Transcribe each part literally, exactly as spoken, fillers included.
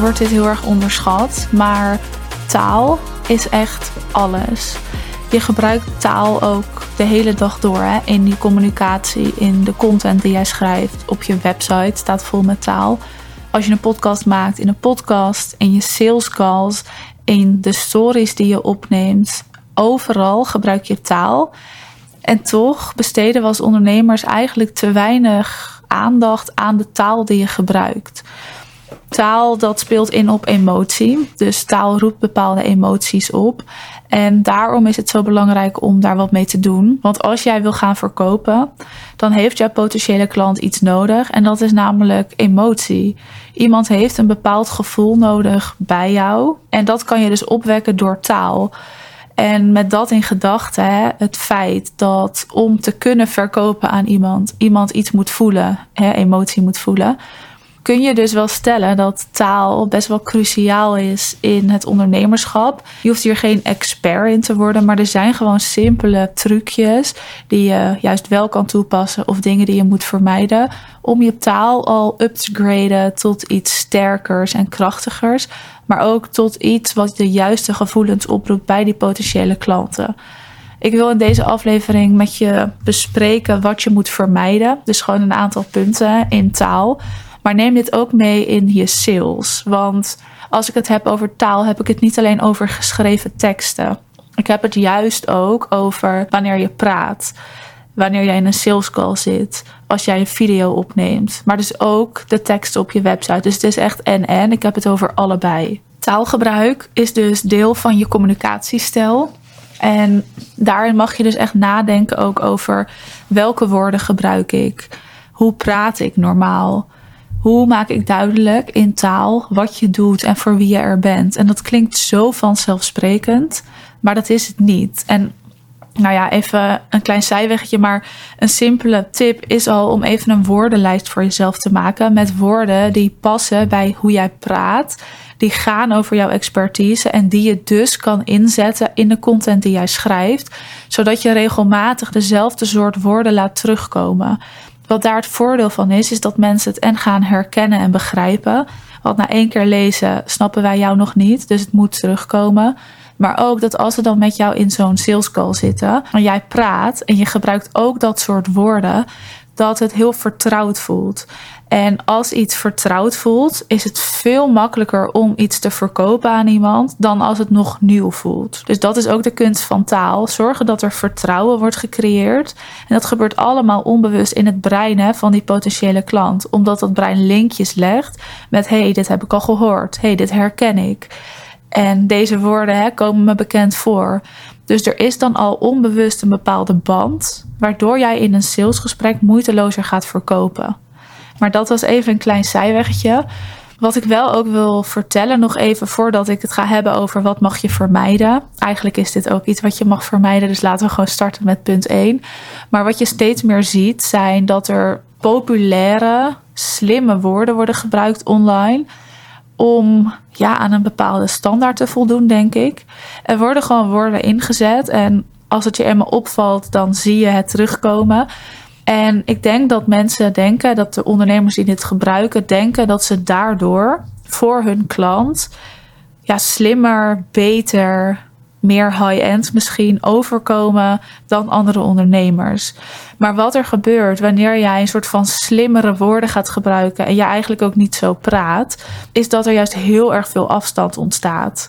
wordt dit heel erg onderschat. Maar taal is echt alles. Je gebruikt taal ook de hele dag door, hè? In die communicatie, in de content die jij schrijft. Op je website staat vol met taal. Als je een podcast maakt, in een podcast, in je sales calls, in de stories die je opneemt. Overal gebruik je taal. En toch besteden we als ondernemers eigenlijk te weinig aandacht aan de taal die je gebruikt. Taal, dat speelt in op emotie. Dus taal roept bepaalde emoties op. En daarom is het zo belangrijk om daar wat mee te doen. Want als jij wil gaan verkopen, dan heeft jouw potentiële klant iets nodig. En dat is namelijk emotie. Iemand heeft een bepaald gevoel nodig bij jou. En dat kan je dus opwekken door taal. En met dat in gedachten, het feit dat om te kunnen verkopen aan iemand, iemand iets moet voelen, hè, emotie moet voelen, kun je dus wel stellen dat taal best wel cruciaal is in het ondernemerschap. Je hoeft hier geen expert in te worden, maar er zijn gewoon simpele trucjes die je juist wel kan toepassen of dingen die je moet vermijden om je taal al up te graden tot iets sterkers en krachtigers, maar ook tot iets wat de juiste gevoelens oproept bij die potentiële klanten. Ik wil in deze aflevering met je bespreken wat je moet vermijden. Dus gewoon een aantal punten in taal. Maar neem dit ook mee in je sales. Want als ik het heb over taal, heb ik het niet alleen over geschreven teksten. Ik heb het juist ook over wanneer je praat. Wanneer jij in een sales call zit. Als jij een video opneemt. Maar dus ook de teksten op je website. Dus het is echt en en. Ik heb het over allebei. Taalgebruik is dus deel van je communicatiestijl. En daarin mag je dus echt nadenken ook over welke woorden gebruik ik. Hoe praat ik normaal? Hoe maak ik duidelijk in taal wat je doet en voor wie je er bent? En dat klinkt zo vanzelfsprekend, maar dat is het niet. En nou ja, even een klein zijweggetje, maar een simpele tip is al om even een woordenlijst voor jezelf te maken met woorden die passen bij hoe jij praat, die gaan over jouw expertise en die je dus kan inzetten in de content die jij schrijft, zodat je regelmatig dezelfde soort woorden laat terugkomen. Wat daar het voordeel van is, is dat mensen het en gaan herkennen en begrijpen. Want na één keer lezen snappen wij jou nog niet, dus het moet terugkomen. Maar ook dat als ze dan met jou in zo'n sales call zitten en jij praat en je gebruikt ook dat soort woorden, dat het heel vertrouwd voelt. En als iets vertrouwd voelt, is het veel makkelijker om iets te verkopen aan iemand dan als het nog nieuw voelt. Dus dat is ook de kunst van taal. Zorgen dat er vertrouwen wordt gecreëerd. En dat gebeurt allemaal onbewust in het brein, hè, van die potentiële klant. Omdat dat brein linkjes legt met hé, hey, dit heb ik al gehoord. Hé, hey, dit herken ik. En deze woorden, hè, komen me bekend voor. Dus er is dan al onbewust een bepaalde band, waardoor jij in een salesgesprek moeitelozer gaat verkopen. Maar dat was even een klein zijweggetje. Wat ik wel ook wil vertellen, nog even voordat ik het ga hebben over wat mag je vermijden. Eigenlijk is dit ook iets wat je mag vermijden, dus laten we gewoon starten met punt één. Maar wat je steeds meer ziet, zijn dat er populaire, slimme woorden worden gebruikt online om ja, aan een bepaalde standaard te voldoen, denk ik. Er worden gewoon woorden ingezet en als het je eenmaal opvalt, dan zie je het terugkomen. En ik denk dat mensen denken, dat de ondernemers die dit gebruiken, denken dat ze daardoor voor hun klant ja, slimmer, beter, meer high-end misschien overkomen dan andere ondernemers. Maar wat er gebeurt wanneer jij een soort van slimmere woorden gaat gebruiken en je eigenlijk ook niet zo praat, is dat er juist heel erg veel afstand ontstaat.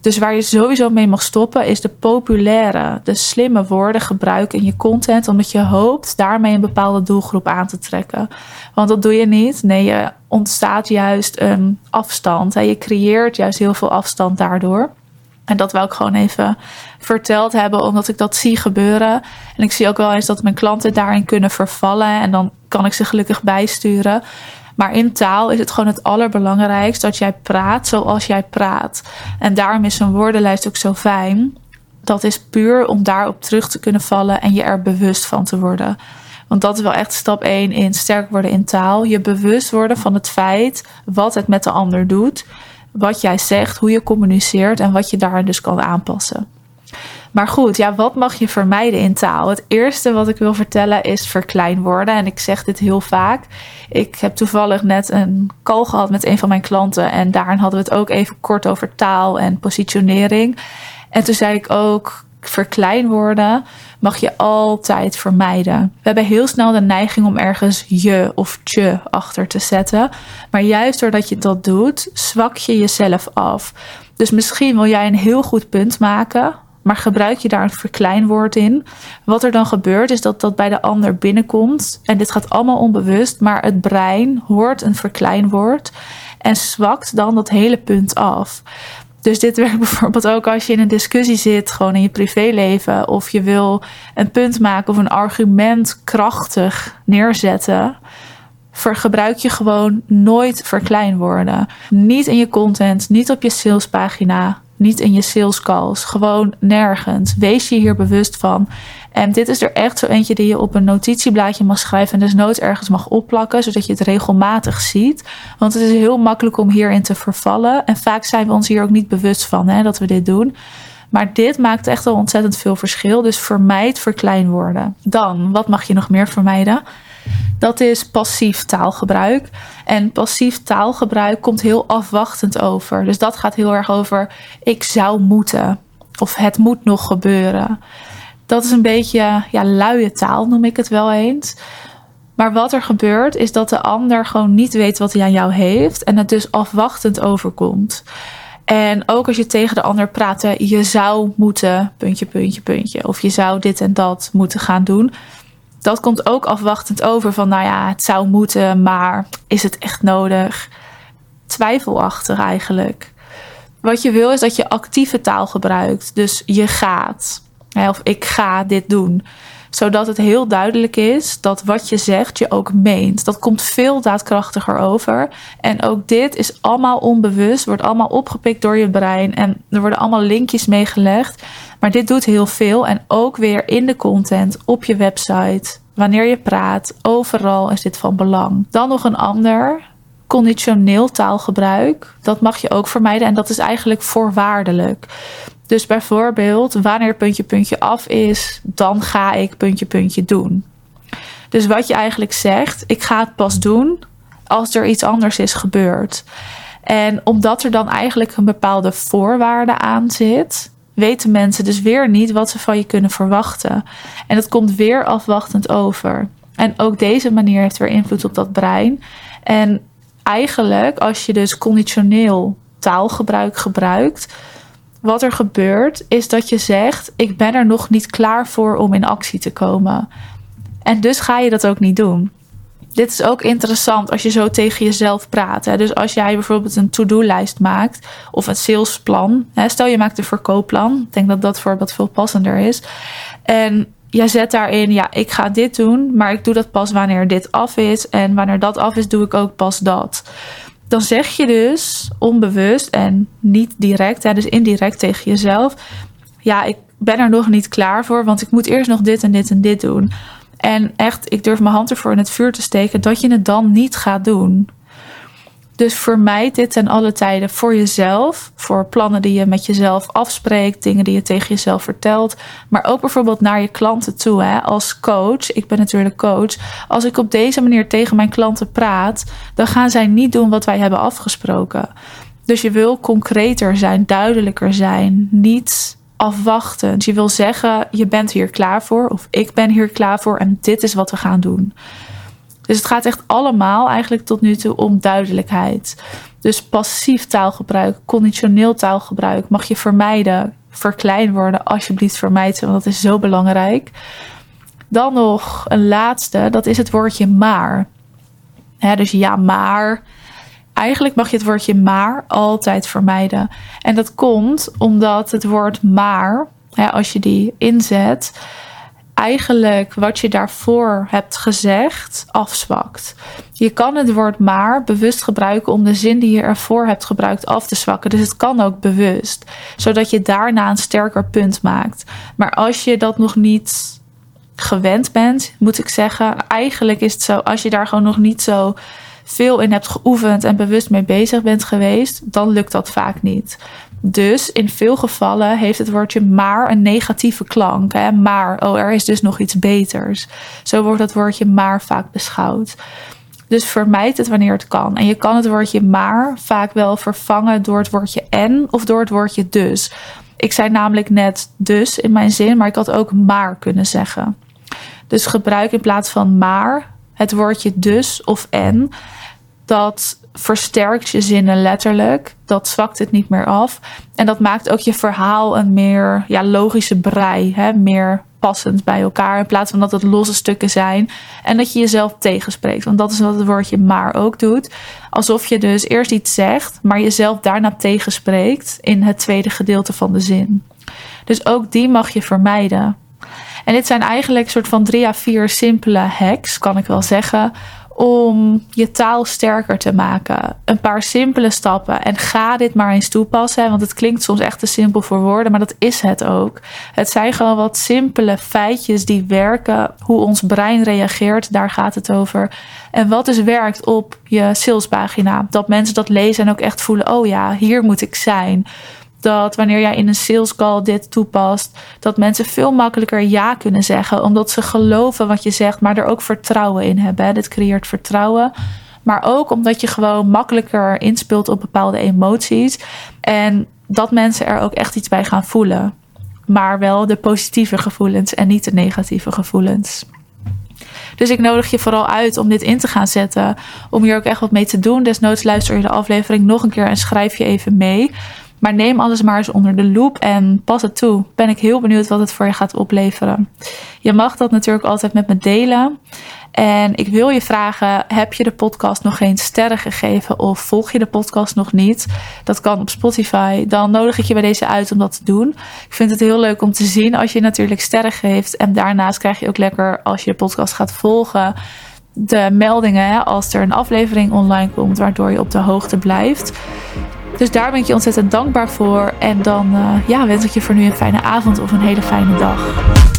Dus waar je sowieso mee mag stoppen is de populaire, de slimme woorden gebruiken in je content, omdat je hoopt daarmee een bepaalde doelgroep aan te trekken. Want dat doe je niet. Nee, je ontstaat juist een afstand. Hè. Je creëert juist heel veel afstand daardoor. En dat wil ik gewoon even verteld hebben, omdat ik dat zie gebeuren. En ik zie ook wel eens dat mijn klanten daarin kunnen vervallen en dan kan ik ze gelukkig bijsturen. Maar in taal is het gewoon het allerbelangrijkst dat jij praat zoals jij praat. En daarom is zo'n woordenlijst ook zo fijn. Dat is puur om daarop terug te kunnen vallen en je er bewust van te worden. Want dat is wel echt stap één in sterk worden in taal. Je bewust worden van het feit wat het met de ander doet. Wat jij zegt, hoe je communiceert en wat je daarin dus kan aanpassen. Maar goed, ja, wat mag je vermijden in taal? Het eerste wat ik wil vertellen is verkleinwoorden. En ik zeg dit heel vaak. Ik heb toevallig net een call gehad met een van mijn klanten. En daarin hadden we het ook even kort over taal en positionering. En toen zei ik ook, verkleinwoorden mag je altijd vermijden. We hebben heel snel de neiging om ergens je of tje achter te zetten. Maar juist doordat je dat doet, zwak je jezelf af. Dus misschien wil jij een heel goed punt maken, maar gebruik je daar een verkleinwoord in. Wat er dan gebeurt is dat dat bij de ander binnenkomt. En dit gaat allemaal onbewust, maar het brein hoort een verkleinwoord en zwakt dan dat hele punt af. Dus dit werkt bijvoorbeeld ook als je in een discussie zit, gewoon in je privéleven. Of je wil een punt maken of een argument krachtig neerzetten. Gebruik je gewoon nooit verkleinwoorden. Niet in je content, niet op je salespagina, niet in je salescalls. Gewoon nergens. Wees je hier bewust van. En dit is er echt zo eentje die je op een notitieblaadje mag schrijven en desnoods ergens mag opplakken, zodat je het regelmatig ziet. Want het is heel makkelijk om hierin te vervallen. En vaak zijn we ons hier ook niet bewust van, hè, dat we dit doen. Maar dit maakt echt al ontzettend veel verschil. Dus vermijd verkleinwoorden. Dan, wat mag je nog meer vermijden? Dat is passief taalgebruik. En passief taalgebruik komt heel afwachtend over. Dus dat gaat heel erg over ik zou moeten. Of het moet nog gebeuren. Dat is een beetje ja, luie taal, noem ik het wel eens. Maar wat er gebeurt is dat de ander gewoon niet weet wat hij aan jou heeft. En het dus afwachtend overkomt. En ook als je tegen de ander praat, hè, je zou moeten, puntje, puntje, puntje. Of je zou dit en dat moeten gaan doen. Dat komt ook afwachtend over van, nou ja, het zou moeten, maar is het echt nodig? Twijfelachtig eigenlijk. Wat je wil is dat je actieve taal gebruikt. Dus je gaat, hè, of ik ga dit doen. Zodat het heel duidelijk is dat wat je zegt je ook meent. Dat komt veel daadkrachtiger over. En ook dit is allemaal onbewust, wordt allemaal opgepikt door je brein. En er worden allemaal linkjes meegelegd. Maar dit doet heel veel. En ook weer in de content, op je website, wanneer je praat, overal is dit van belang. Dan nog een ander, conditioneel taalgebruik. Dat mag je ook vermijden en dat is eigenlijk voorwaardelijk. Dus bijvoorbeeld, wanneer puntje puntje af is, dan ga ik puntje puntje doen. Dus wat je eigenlijk zegt, ik ga het pas doen als er iets anders is gebeurd. En omdat er dan eigenlijk een bepaalde voorwaarde aan zit, weten mensen dus weer niet wat ze van je kunnen verwachten. En dat komt weer afwachtend over. En ook deze manier heeft weer invloed op dat brein. En eigenlijk, als je dus conditioneel taalgebruik gebruikt, wat er gebeurt is dat je zegt, ik ben er nog niet klaar voor om in actie te komen. En dus ga je dat ook niet doen. Dit is ook interessant als je zo tegen jezelf praat. Hè. Dus als jij bijvoorbeeld een to-do-lijst maakt of een salesplan. Hè. Stel je maakt een verkoopplan. Ik denk dat dat voorbeeld veel passender is. En jij zet daarin, ja, ik ga dit doen, maar ik doe dat pas wanneer dit af is. En wanneer dat af is, doe ik ook pas dat. Dan zeg je dus onbewust en niet direct, hè, dus indirect tegen jezelf, ja, ik ben er nog niet klaar voor, want ik moet eerst nog dit en dit en dit doen. En echt, ik durf mijn hand ervoor in het vuur te steken dat je het dan niet gaat doen. Dus vermijd dit ten alle tijden voor jezelf, voor plannen die je met jezelf afspreekt, dingen die je tegen jezelf vertelt, maar ook bijvoorbeeld naar je klanten toe. Hè. Als coach, ik ben natuurlijk coach, als ik op deze manier tegen mijn klanten praat, dan gaan zij niet doen wat wij hebben afgesproken. Dus je wil concreter zijn, duidelijker zijn, niet afwachtend. Je wil zeggen, je bent hier klaar voor of ik ben hier klaar voor en dit is wat we gaan doen. Dus het gaat echt allemaal eigenlijk tot nu toe om duidelijkheid. Dus passief taalgebruik, conditioneel taalgebruik mag je vermijden. Verklein worden, alsjeblieft vermijd ze, want dat is zo belangrijk. Dan nog een laatste, dat is het woordje maar. He, dus ja, maar. Eigenlijk mag je het woordje maar altijd vermijden. En dat komt omdat het woord maar, he, als je die inzet, eigenlijk wat je daarvoor hebt gezegd, afzwakt. Je kan het woord maar bewust gebruiken om de zin die je ervoor hebt gebruikt af te zwakken. Dus het kan ook bewust, zodat je daarna een sterker punt maakt. Maar als je dat nog niet gewend bent, moet ik zeggen, eigenlijk is het zo, als je daar gewoon nog niet zo veel in hebt geoefend en bewust mee bezig bent geweest, dan lukt dat vaak niet. Dus in veel gevallen heeft het woordje maar een negatieve klank. Hè? Maar, oh, er is dus nog iets beters. Zo wordt dat woordje maar vaak beschouwd. Dus vermijd het wanneer het kan. En je kan het woordje maar vaak wel vervangen door het woordje en of door het woordje dus. Ik zei namelijk net dus in mijn zin, maar ik had ook maar kunnen zeggen. Dus gebruik in plaats van maar het woordje dus of en. Dat versterkt je zinnen letterlijk. Dat zwakt het niet meer af. En dat maakt ook je verhaal een meer ja, logische brei. Hè? Meer passend bij elkaar. In plaats van dat het losse stukken zijn. En dat je jezelf tegenspreekt. Want dat is wat het woordje maar ook doet. Alsof je dus eerst iets zegt. Maar jezelf daarna tegenspreekt. In het tweede gedeelte van de zin. Dus ook die mag je vermijden. En dit zijn eigenlijk soort van drie à vier simpele hacks. Kan ik wel zeggen. Om je taal sterker te maken. Een paar simpele stappen. En ga dit maar eens toepassen. Want het klinkt soms echt te simpel voor woorden. Maar dat is het ook. Het zijn gewoon wat simpele feitjes die werken. Hoe ons brein reageert. Daar gaat het over. En wat dus werkt op je salespagina. Dat mensen dat lezen en ook echt voelen. Oh ja, hier moet ik zijn. Dat wanneer jij in een sales call dit toepast, dat mensen veel makkelijker ja kunnen zeggen. Omdat ze geloven wat je zegt, maar er ook vertrouwen in hebben. Dit creëert vertrouwen. Maar ook omdat je gewoon makkelijker inspeelt op bepaalde emoties. En dat mensen er ook echt iets bij gaan voelen. Maar wel de positieve gevoelens en niet de negatieve gevoelens. Dus ik nodig je vooral uit om dit in te gaan zetten. Om hier ook echt wat mee te doen. Desnoods luister je de aflevering nog een keer en schrijf je even mee. Maar neem alles maar eens onder de loep en pas het toe. Ben ik heel benieuwd wat het voor je gaat opleveren. Je mag dat natuurlijk altijd met me delen. En ik wil je vragen, heb je de podcast nog geen sterren gegeven of volg je de podcast nog niet? Dat kan op Spotify. Dan nodig ik je bij deze uit om dat te doen. Ik vind het heel leuk om te zien als je natuurlijk sterren geeft. En daarnaast krijg je ook lekker als je de podcast gaat volgen de meldingen als er een aflevering online komt, waardoor je op de hoogte blijft. Dus daar ben ik je ontzettend dankbaar voor. En dan uh, ja, wens ik je voor nu een fijne avond of een hele fijne dag.